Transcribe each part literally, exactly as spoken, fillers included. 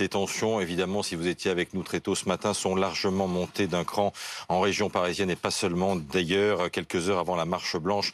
les tensions, évidemment, si vous étiez avec nous très tôt ce matin, sont largement montées d'un cran en région parisienne et pas seulement d'ailleurs, quelques heures avant la marche blanche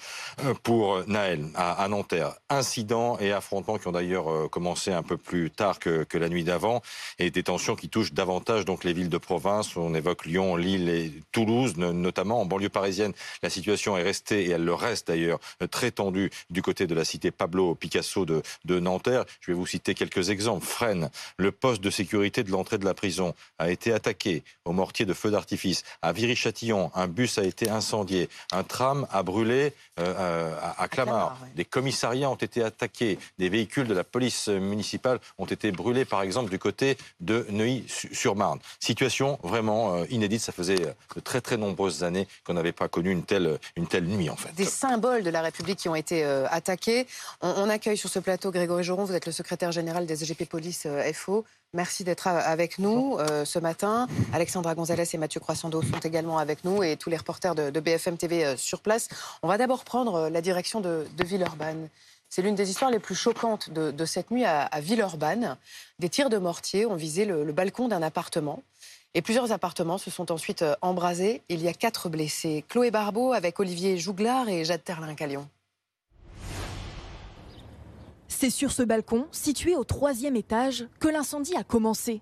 pour Naël à, à Nanterre. Incidents et affrontements qui ont d'ailleurs commencé un peu plus tard que, que la nuit d'avant et des tensions qui touchent davantage donc les villes de province. On évoque Lyon, Lille et Toulouse, notamment en banlieue parisienne. La situation est restée, et elle le reste d'ailleurs, très tendue du côté de la cité Pablo Picasso de, de Nanterre. Je vais vous citer quelques exemples. Fresnes, le poste de sécurité de l'entrée de la prison a été attaqué au mortier de feu d'artifice. À Viry-Châtillon, un bus a été incendié. Un tram a brûlé euh, à, à Clamart. Des commissariats ont été attaqués. Des véhicules de la police municipale ont été brûlés, par exemple, du côté de Neuilly-sur-Marne. Situation vraiment inédite. Ça faisait de très très nombreuses années qu'on n'avait pas connu une telle, une telle nuit, en fait. Des symboles de la République qui ont été euh, attaqués. On, on accueille sur ce plateau Grégory Joron. Vous êtes le secrétaire général des U G P Police F O. Merci d'être avec nous euh, ce matin. Alexandra González et Mathieu Croissando sont également avec nous et tous les reporters de, de B F M T V euh, sur place. On va d'abord prendre la direction de, de Villeurbanne. C'est l'une des histoires les plus choquantes de, de cette nuit à, à Villeurbanne. Des tirs de mortier ont visé le, le balcon d'un appartement. Et plusieurs appartements se sont ensuite embrasés. Il y a quatre blessés. Chloé Barbeau avec Olivier Jouglard et Jade Terlin-Calion. C'est sur ce balcon, situé au troisième étage, que l'incendie a commencé.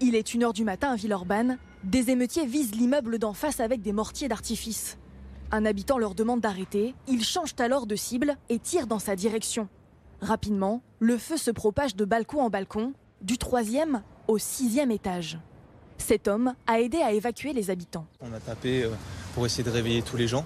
Il est une heure du matin à Villeurbanne. Des émeutiers visent l'immeuble d'en face avec des mortiers d'artifice. Un habitant leur demande d'arrêter. Ils changent alors de cible et tirent dans sa direction. Rapidement, le feu se propage de balcon en balcon, du troisième au sixième étage. Cet homme a aidé à évacuer les habitants. On a tapé pour essayer de réveiller tous les gens.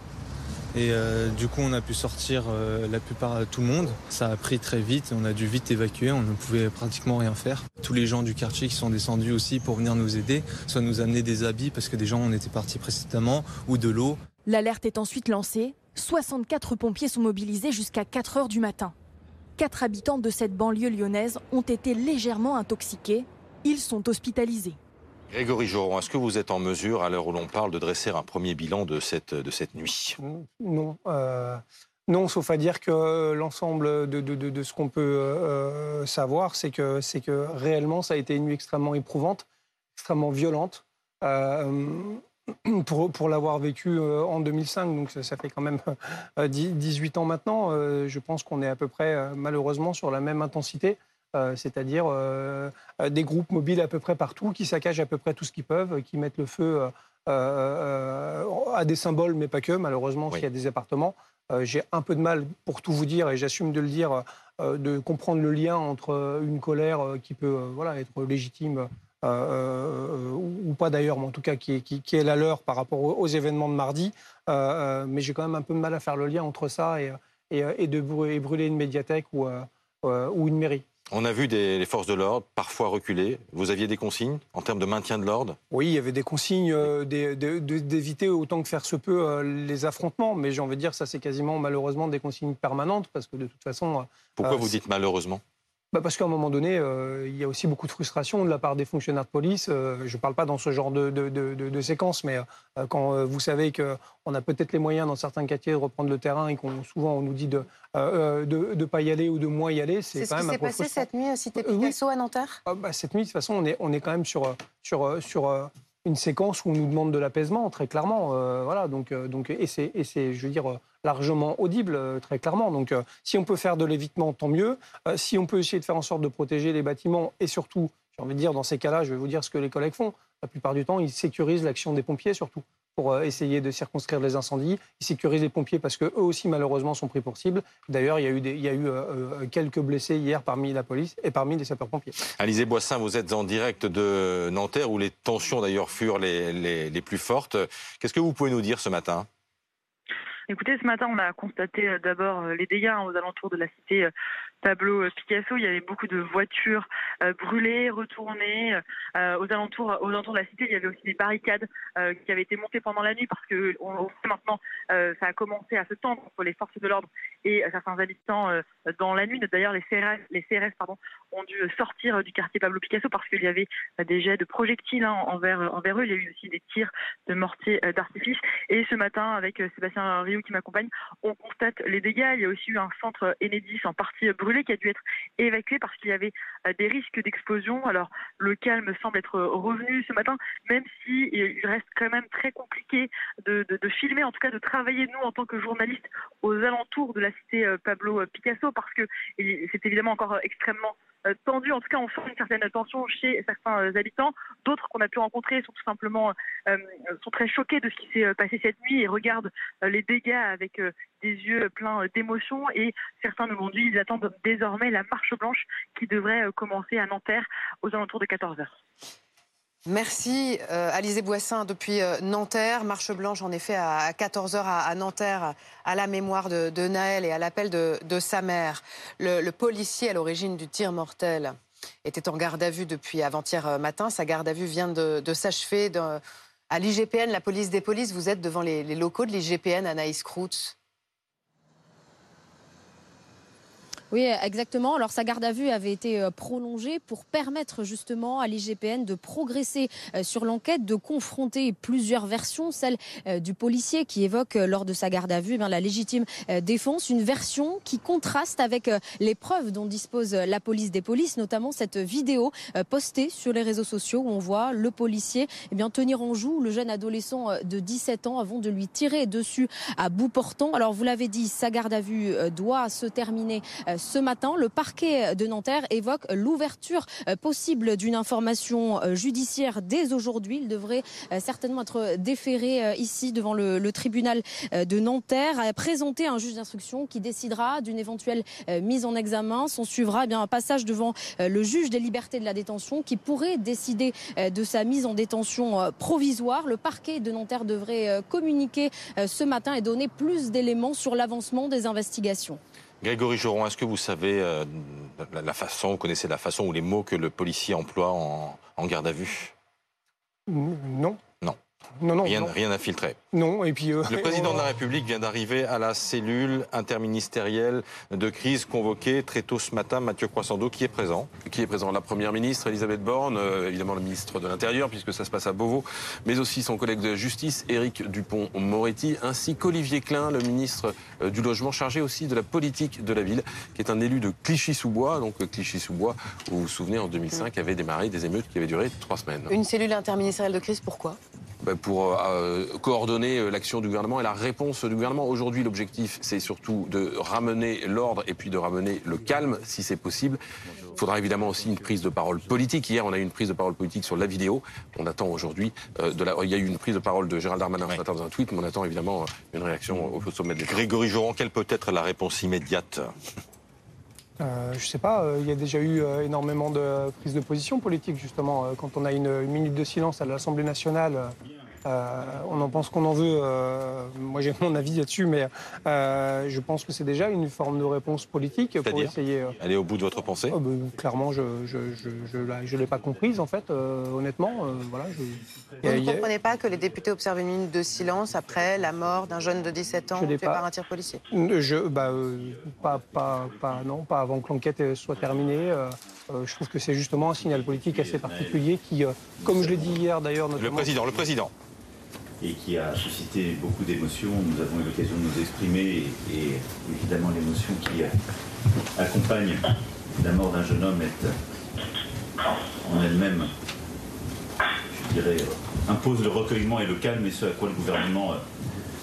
Et euh, du coup, on a pu sortir euh, la plupart, tout le monde. Ça a pris très vite, on a dû vite évacuer, on ne pouvait pratiquement rien faire. Tous les gens du quartier qui sont descendus aussi pour venir nous aider, soit nous amener des habits parce que des gens en étaient partis précédemment, ou de l'eau. L'alerte est ensuite lancée. soixante-quatre pompiers sont mobilisés jusqu'à quatre heures du matin. Quatre habitants de cette banlieue lyonnaise ont été légèrement intoxiqués. Ils sont hospitalisés. Grégory Joron, est-ce que vous êtes en mesure, à l'heure où l'on parle, de dresser un premier bilan de cette, de cette nuit ? Non, euh, non, sauf à dire que l'ensemble de, de, de, de ce qu'on peut euh, savoir, c'est que, c'est que réellement, ça a été une nuit extrêmement éprouvante, extrêmement violente, euh, pour, pour l'avoir vécu en deux mille cinq. Donc ça, ça fait quand même dix-huit ans maintenant. Je pense qu'on est à peu près, malheureusement, sur la même intensité. Euh, c'est-à-dire euh, des groupes mobiles à peu près partout, qui saccagent à peu près tout ce qu'ils peuvent, qui mettent le feu euh, euh, à des symboles, mais pas que, malheureusement, oui. S'il y a des appartements. Euh, j'ai un peu de mal, pour tout vous dire, et j'assume de le dire, euh, de comprendre le lien entre une colère euh, qui peut euh, voilà, être légitime euh, euh, ou pas d'ailleurs, mais en tout cas qui, qui, qui est la leur par rapport aux, aux événements de mardi. Euh, euh, mais j'ai quand même un peu de mal à faire le lien entre ça et, et, et de brûler une médiathèque ou, euh, ou une mairie. On a vu des, les forces de l'ordre parfois reculer. Vous aviez des consignes en termes de maintien de l'ordre ? Oui, il y avait des consignes euh, d'éviter autant que faire se peut euh, les affrontements. Mais j'ai envie de dire, ça c'est quasiment malheureusement des consignes permanentes parce que de toute façon... Pourquoi euh, vous dites malheureusement ? Bah parce qu'à un moment donné, euh, il y a aussi beaucoup de frustration de la part des fonctionnaires de police. Euh, je ne parle pas dans ce genre de, de, de, de séquence, mais euh, quand euh, vous savez qu'on a peut-être les moyens dans certains quartiers de reprendre le terrain et qu'on souvent on nous dit de euh, de ne pas y aller ou de moins y aller, c'est quand même un peu frustrant. C'est ce qui s'est passé cette nuit, cité Picasso à Nanterre ? euh, bah, Cette nuit, de toute façon, on est on est quand même sur sur sur une séquence où on nous demande de l'apaisement très clairement. Euh, voilà, donc donc et c'est et c'est je veux dire. largement audible, très clairement. Donc, euh, si on peut faire de l'évitement, tant mieux. Euh, si on peut essayer de faire en sorte de protéger les bâtiments et surtout, j'ai envie de dire, dans ces cas-là, je vais vous dire ce que les collègues font. La plupart du temps, ils sécurisent l'action des pompiers, surtout, pour euh, essayer de circonscrire les incendies. Ils sécurisent les pompiers parce qu'eux aussi, malheureusement, sont pris pour cible. D'ailleurs, il y a eu, des, il y a eu euh, quelques blessés hier parmi la police et parmi les sapeurs-pompiers. Alizé Boissin, vous êtes en direct de Nanterre, où les tensions, d'ailleurs, furent les, les, les plus fortes. Qu'est-ce que vous pouvez nous dire ce matin ? Écoutez, ce matin, on a constaté d'abord les dégâts hein, aux alentours de la cité Pablo Picasso. Il y avait beaucoup de voitures euh, brûlées, retournées. Euh, aux, alentours, aux alentours de la cité, il y avait aussi des barricades euh, qui avaient été montées pendant la nuit parce que on, on sait maintenant euh, ça a commencé à se tendre entre les forces de l'ordre et certains habitants euh, dans la nuit. D'ailleurs, les C R S, les C R S pardon, ont dû sortir du quartier Pablo Picasso parce qu'il y avait des jets de projectiles hein, envers, envers eux. Il y a eu aussi des tirs de mortier euh, d'artifice. Et ce matin, avec Sébastien Rioux qui m'accompagne, on constate les dégâts. Il y a aussi eu un centre Enedis en partie brûlé. brûlé, qui a dû être évacué parce qu'il y avait des risques d'explosion. Alors le calme semble être revenu ce matin, même si il reste quand même très compliqué de, de, de filmer, en tout cas de travailler nous en tant que journalistes aux alentours de la cité Pablo Picasso, parce que c'est évidemment encore extrêmement tendu. En tout cas, on sent une certaine tension chez certains habitants. D'autres qu'on a pu rencontrer sont tout simplement euh, sont très choqués de ce qui s'est passé cette nuit et regardent euh, les dégâts avec euh, des yeux pleins d'émotion. Et certains nous l'ont dit, ils attendent désormais la marche blanche qui devrait euh, commencer à Nanterre aux alentours de quatorze heures. Merci euh, Alizé Boissin depuis euh, Nanterre. Marche blanche en effet à, à quatorze heures à, à Nanterre, à la mémoire de, de Naël et à l'appel de, de sa mère. Le, le policier à l'origine du tir mortel était en garde à vue depuis avant-hier matin. Sa garde à vue vient de, de s'achever à l'I G P N, la police des polices. Vous êtes devant les, les locaux de l'I G P N, Anaïs Croutes. Oui, exactement. Alors, sa garde à vue avait été prolongée pour permettre justement à l'I G P N de progresser sur l'enquête, de confronter plusieurs versions. Celle du policier qui évoque lors de sa garde à vue eh bien, la légitime défense. Une version qui contraste avec les preuves dont dispose la police des polices, notamment cette vidéo postée sur les réseaux sociaux où on voit le policier eh bien, tenir en joue le jeune adolescent de dix-sept ans avant de lui tirer dessus à bout portant. Alors, vous l'avez dit, sa garde à vue doit se terminer ce matin. Le parquet de Nanterre évoque l'ouverture possible d'une information judiciaire dès aujourd'hui. Il devrait certainement être déféré ici devant le, le tribunal de Nanterre, présenté à un juge d'instruction qui décidera d'une éventuelle mise en examen. S'en suivra eh bien, un passage devant le juge des libertés de la détention qui pourrait décider de sa mise en détention provisoire. Le parquet de Nanterre devrait communiquer ce matin et donner plus d'éléments sur l'avancement des investigations. Grégory Joron, est-ce que vous savez euh, la façon, vous connaissez la façon ou les mots que le policier emploie en, en garde à vue? Non. Non. Non, non, rien, non. Rien à filtrer. Non, et puis... Euh, le président euh, de la République vient d'arriver à la cellule interministérielle de crise convoquée très tôt ce matin. Mathieu Croissando, qui est présent. Qui est présent, la Première ministre, Elisabeth Borne, euh, évidemment le ministre de l'Intérieur, puisque ça se passe à Beauvau, mais aussi son collègue de justice, Éric Dupond-Moretti, ainsi qu'Olivier Klein, le ministre euh, du Logement, chargé aussi de la politique de la ville, qui est un élu de Clichy-sous-Bois, donc Clichy-sous-Bois, où vous vous souvenez, en deux mille cinq, avait démarré des émeutes qui avaient duré trois semaines. Une cellule interministérielle de crise, pourquoi ? Pour euh, coordonner l'action du gouvernement et la réponse du gouvernement. Aujourd'hui, l'objectif, c'est surtout de ramener l'ordre et puis de ramener le calme, si c'est possible. Il faudra évidemment aussi une prise de parole politique. Hier, on a eu une prise de parole politique sur la vidéo. On attend aujourd'hui... Euh, de la... Il y a eu une prise de parole de Gérald Darmanin ce matin dans un tweet, mais on attend évidemment une réaction au sommet de l'État. Grégory Joron, quelle peut être la réponse immédiate ? Euh, je ne sais pas, il euh, y a déjà eu euh, énormément de euh, prises de position politique, justement. Euh, quand on a une, une minute de silence à l'Assemblée nationale, euh, on en pense qu'on en veut. Euh, moi, j'ai mon avis là-dessus, mais euh, je pense que c'est déjà une forme de réponse politique. C'est-à-dire essayer... Euh... Aller au bout de votre pensée? euh, bah, Clairement, je ne je, je, je, je l'ai pas comprise, en fait, euh, honnêtement. Euh, voilà, je... Vous a, ne a... comprenez pas que les députés observent une minute de silence après la mort d'un jeune de dix-sept ans tué pas... par un tir policier? Je, bah, euh, pas, pas, pas, non, pas avant que l'enquête soit terminée. Euh, euh, je trouve que c'est justement un signal politique assez particulier qui, euh, comme je l'ai dit hier d'ailleurs... Le président, le président. Et qui a suscité beaucoup d'émotions. Nous avons eu l'occasion de nous exprimer et, et évidemment l'émotion qui accompagne la mort d'un jeune homme est en elle-même, je dirais, impose le recueillement et le calme et ce à quoi le gouvernement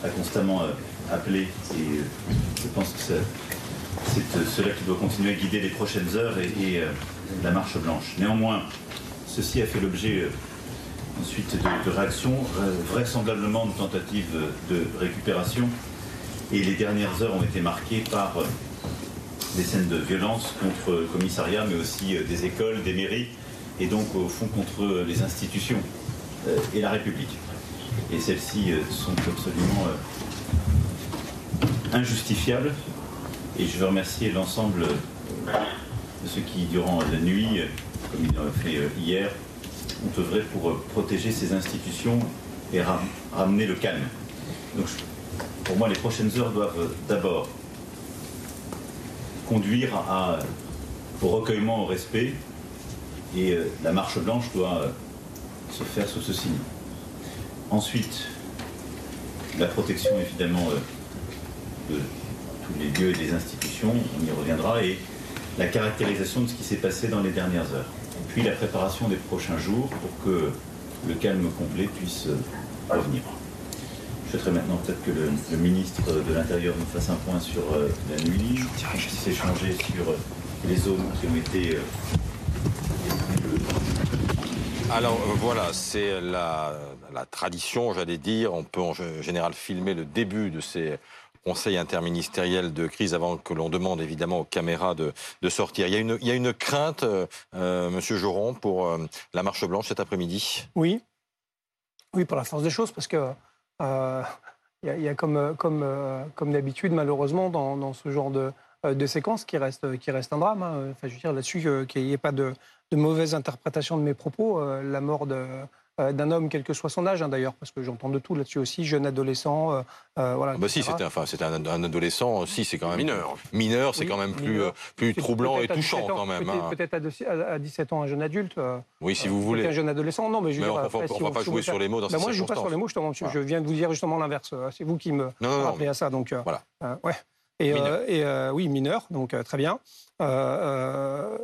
a constamment appelé. Et je pense que c'est cela qui doit continuer à guider les prochaines heures et, et la marche blanche. Néanmoins, ceci a fait l'objet... ensuite de, de réaction, euh, vraisemblablement de tentative de récupération. Et les dernières heures ont été marquées par euh, des scènes de violence contre euh, commissariats, mais aussi euh, des écoles, des mairies, et donc au fond contre euh, les institutions euh, et la République. Et celles-ci euh, sont absolument euh, injustifiables. Et je veux remercier l'ensemble euh, de ceux qui, durant euh, la nuit, euh, comme ils l'ont fait euh, hier, ont œuvré pour protéger ces institutions et ram ramener le calme. Donc, pour moi, les prochaines heures doivent d'abord conduire à, au recueillement, au respect, et euh, la marche blanche doit euh, se faire sous ce signe. Ensuite, la protection, évidemment, euh, de tous les lieux et des institutions, on y reviendra, et la caractérisation de ce qui s'est passé dans les dernières heures, puis la préparation des prochains jours pour que le calme complet puisse revenir. Je souhaiterais maintenant peut-être que le, le ministre de l'Intérieur nous fasse un point sur euh, la nuit, qu'on puisse échanger sur euh, les zones qui ont été... Euh... Alors euh, voilà, c'est la, la tradition, j'allais dire. On peut en général filmer le début de ces conseils interministériels de crise avant que l'on demande évidemment aux caméras de, de sortir. Il y a une, il y a une crainte, euh, monsieur Joron, pour euh, la marche blanche cet après-midi? Oui, oui, par la force des choses, parce que... Il euh, y, y a comme, comme, euh, comme d'habitude, malheureusement, dans, dans ce genre de, de séquence qui reste, qui reste un drame. Hein. Enfin, je veux dire là-dessus euh, qu'il n'y ait pas de, de mauvaise interprétation de mes propos. Euh, la mort de, euh, d'un homme, quel que soit son âge, hein, d'ailleurs, parce que j'entends de tout là-dessus aussi, jeune adolescent. Euh, euh, voilà, ah bah si, c'était, enfin, c'était un, un adolescent, si, c'est quand même mineur. Mineur, c'est oui, quand même plus, euh, plus troublant et touchant ans, quand même. Peut-être, hein. peut-être à, de, à, à dix-sept ans, un jeune adulte. Euh, oui, si euh, vous voulez. Un jeune adolescent, non, mais je veux mais dire... On ne va si pas jouer faire... sur les mots dans ben ces moi, je ne joue pas sur les mots, justement, monsieur. Voilà. Je viens de vous dire justement l'inverse. C'est vous qui me non, non, rappelez non, mais... à ça, donc... Euh, voilà. Euh, ouais. Et, euh, et euh, oui, mineur, donc euh, très bien. Euh, euh,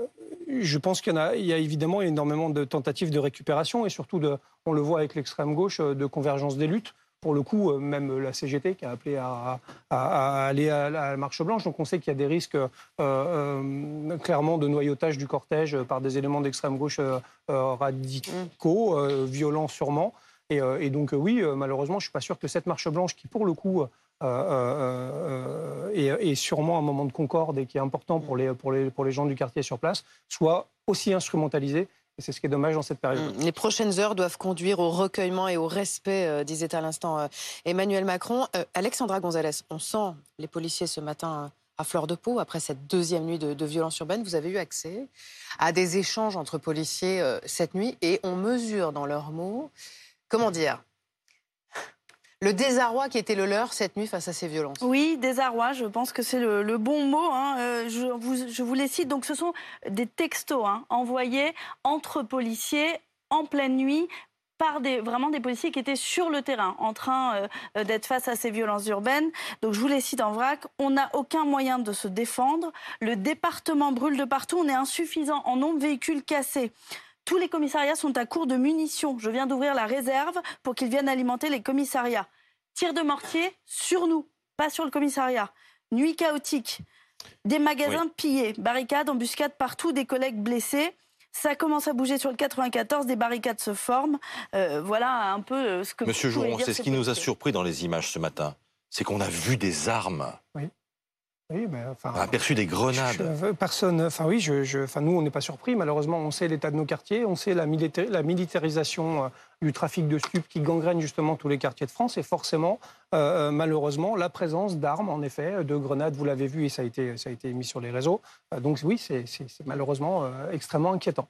je pense qu'il y en a, il y a évidemment énormément de tentatives de récupération et surtout, de, on le voit avec l'extrême gauche, de convergence des luttes. Pour le coup, même la C G T qui a appelé à, à, à aller à la marche blanche. Donc on sait qu'il y a des risques euh, euh, clairement de noyautage du cortège par des éléments d'extrême gauche euh, radicaux, euh, violents sûrement. Et, euh, et donc euh, oui, malheureusement, je ne suis pas sûr que cette marche blanche qui, pour le coup... Euh, euh, euh, et, et sûrement un moment de concorde et qui est important pour les, pour les, pour les gens du quartier sur place, soit aussi instrumentalisé. Et c'est ce qui est dommage dans cette période. Les prochaines heures doivent conduire au recueillement et au respect, euh, disait à l'instant euh, Emmanuel Macron. Euh, Alexandra González, on sent les policiers ce matin à fleur de peau, après cette deuxième nuit de, de violence urbaine. Vous avez eu accès à des échanges entre policiers euh, cette nuit et on mesure dans leurs mots, comment dire, le désarroi qui était le leur cette nuit face à ces violences. Oui, désarroi, je pense que c'est le, le bon mot. Hein. Euh, je, vous, je vous les cite. Donc, ce sont des textos hein, envoyés entre policiers en pleine nuit par des, vraiment des policiers qui étaient sur le terrain en train euh, d'être face à ces violences urbaines. Donc, je vous les cite en vrac. On n'a aucun moyen de se défendre. Le département brûle de partout. On est insuffisant en nombre, véhicules cassés. Tous les commissariats sont à court de munitions. Je viens d'ouvrir la réserve pour qu'ils viennent alimenter les commissariats. Tir de mortier sur nous, pas sur le commissariat. Nuit chaotique. Des magasins oui. pillés, barricades, embuscades partout, des collègues blessés. Ça commence à bouger sur le quatre-vingt-quatorze, des barricades se forment. Euh, voilà un peu ce que... Monsieur Jouron, c'est ce qui nous a surpris dans les images ce matin. C'est qu'on a vu des armes. Oui. Oui, mais enfin, on a aperçu des grenades. Je, personne, enfin oui, je, je, enfin, nous on n'est pas surpris. Malheureusement, on sait l'état de nos quartiers, on sait la, milita- la militarisation euh, du trafic de stupes qui gangrène justement tous les quartiers de France et forcément, euh, malheureusement, la présence d'armes, en effet, de grenades. Vous l'avez vu et ça a été, ça a été mis sur les réseaux. Euh, donc oui, c'est, c'est, c'est malheureusement euh, extrêmement inquiétant.